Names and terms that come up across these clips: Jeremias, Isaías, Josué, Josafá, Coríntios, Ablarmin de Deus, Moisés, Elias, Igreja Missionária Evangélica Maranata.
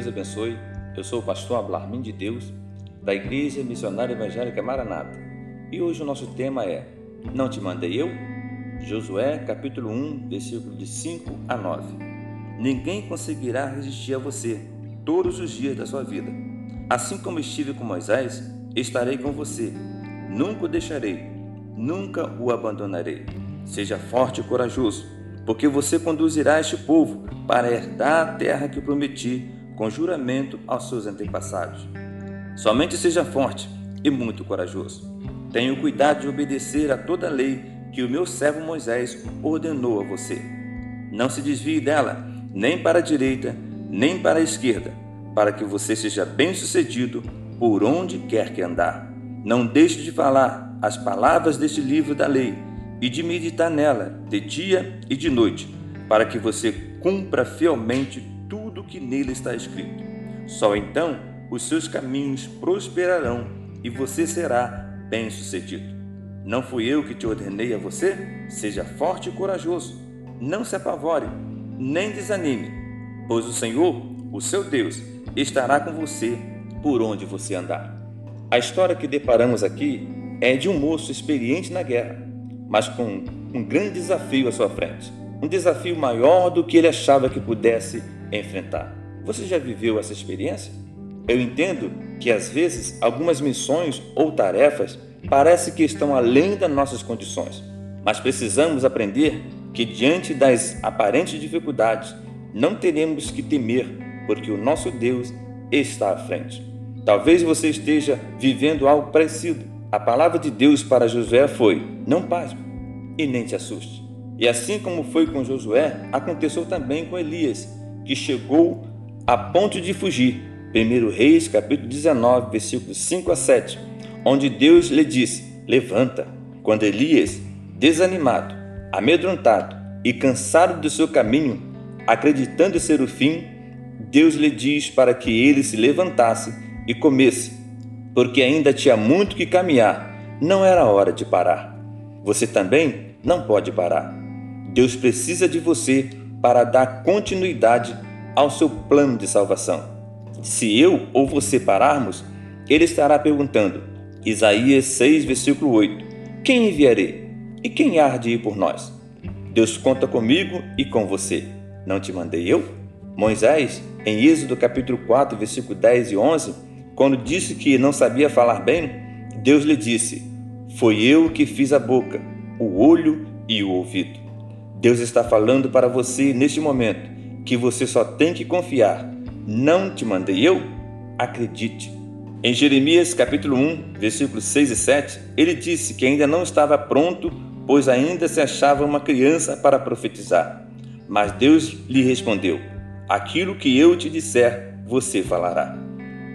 Deus abençoe. Eu sou o pastor Ablarmin de Deus, da Igreja Missionária Evangélica Maranata. E hoje o nosso tema é: Não te mandei eu? Josué capítulo 1, versículo de 5 a 9. Ninguém conseguirá resistir a você todos os dias da sua vida. Assim como estive com Moisés, estarei com você. Nunca o deixarei, nunca o abandonarei. Seja forte e corajoso, porque você conduzirá este povo para herdar a terra que prometi com juramento aos seus antepassados. Somente seja forte e muito corajoso. Tenha o cuidado de obedecer a toda a lei que o meu servo Moisés ordenou a você. Não se desvie dela, nem para a direita, nem para a esquerda, para que você seja bem-sucedido por onde quer que andar. Não deixe de falar as palavras deste livro da lei e de meditar nela de dia e de noite, para que você cumpra fielmente tudo o que nele está escrito. Só então os seus caminhos prosperarão e você será bem-sucedido. Não fui eu que te ordenei a você? Seja forte e corajoso. Não se apavore, nem desanime, pois o Senhor, o seu Deus, estará com você por onde você andar. A história que deparamos aqui é de um moço experiente na guerra, mas com um grande desafio à sua frente. Um desafio maior do que ele achava que pudesse enfrentar. Você já viveu essa experiência? Eu entendo que às vezes algumas missões ou tarefas parece que estão além das nossas condições, mas precisamos aprender que diante das aparentes dificuldades não teremos que temer, porque o nosso Deus está à frente. Talvez você esteja vivendo algo parecido. A palavra de Deus para Josué foi: não pasme e nem te assuste. E assim como foi com Josué, aconteceu também com Elias, que chegou a ponto de fugir. 1 Reis, capítulo 19, versículos 5 a 7, onde Deus lhe disse: levanta. Quando Elias, desanimado, amedrontado e cansado do seu caminho, acreditando ser o fim, Deus lhe diz para que ele se levantasse e comesse, porque ainda tinha muito que caminhar, não era hora de parar. Você também não pode parar. Deus precisa de você para dar continuidade ao seu plano de salvação. Se eu ou você pararmos, ele estará perguntando. Isaías 6, versículo 8. Quem enviarei? E quem há de ir por nós? Deus conta comigo e com você. Não te mandei eu? Moisés, em Êxodo capítulo 4, versículo 10 e 11, quando disse que não sabia falar bem, Deus lhe disse: foi eu que fiz a boca, o olho e o ouvido. Deus está falando para você neste momento que você só tem que confiar. Não te mandei eu? Acredite. Em Jeremias capítulo 1, versículos 6 e 7, ele disse que ainda não estava pronto, pois ainda se achava uma criança para profetizar. Mas Deus lhe respondeu: aquilo que eu te disser, você falará.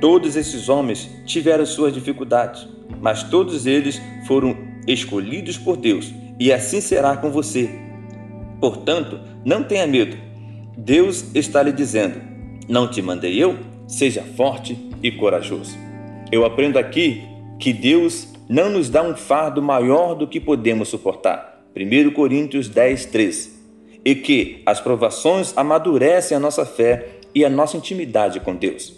Todos esses homens tiveram suas dificuldades, mas todos eles foram escolhidos por Deus, e assim será com você. Portanto, não tenha medo. Deus está lhe dizendo: não te mandei eu? Seja forte e corajoso. Eu aprendo aqui que Deus não nos dá um fardo maior do que podemos suportar. 1 Coríntios 10, 3. E que as provações amadurecem a nossa fé e a nossa intimidade com Deus.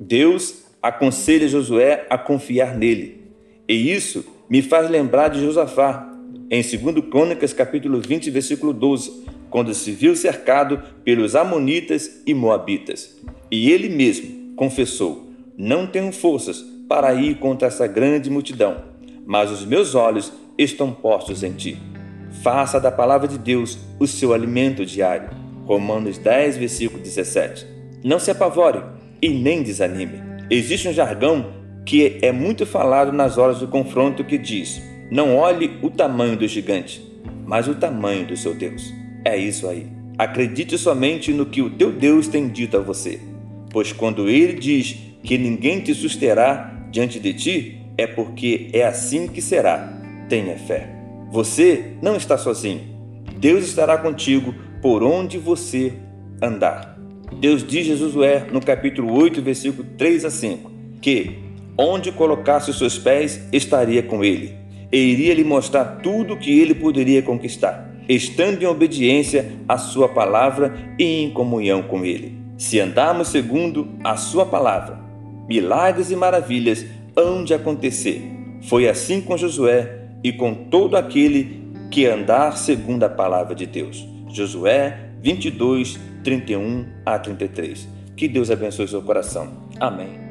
Deus aconselha Josué a confiar nele. E isso me faz lembrar de Josafá, em 2 Crônicas capítulo 20, versículo 12, quando se viu cercado pelos amonitas e moabitas. E ele mesmo confessou: não tenho forças para ir contra essa grande multidão, mas os meus olhos estão postos em ti. Faça da palavra de Deus o seu alimento diário. Romanos 10, versículo 17. Não se apavore e nem desanime. Existe um jargão que é muito falado nas horas do confronto que diz: não olhe o tamanho do gigante, mas o tamanho do seu Deus. É isso aí. Acredite somente no que o teu Deus tem dito a você, pois quando ele diz que ninguém te susterá diante de ti, é porque é assim que será. Tenha fé. Você não está sozinho. Deus estará contigo por onde você andar. Deus diz a Josué no capítulo 8, versículo 3 a 5, que onde colocasse os seus pés estaria com ele, e iria lhe mostrar tudo o que ele poderia conquistar, estando em obediência à sua palavra e em comunhão com ele. Se andarmos segundo a sua palavra, milagres e maravilhas hão de acontecer. Foi assim com Josué e com todo aquele que andar segundo a palavra de Deus. Josué 22, 31 a 33. Que Deus abençoe seu coração. Amém.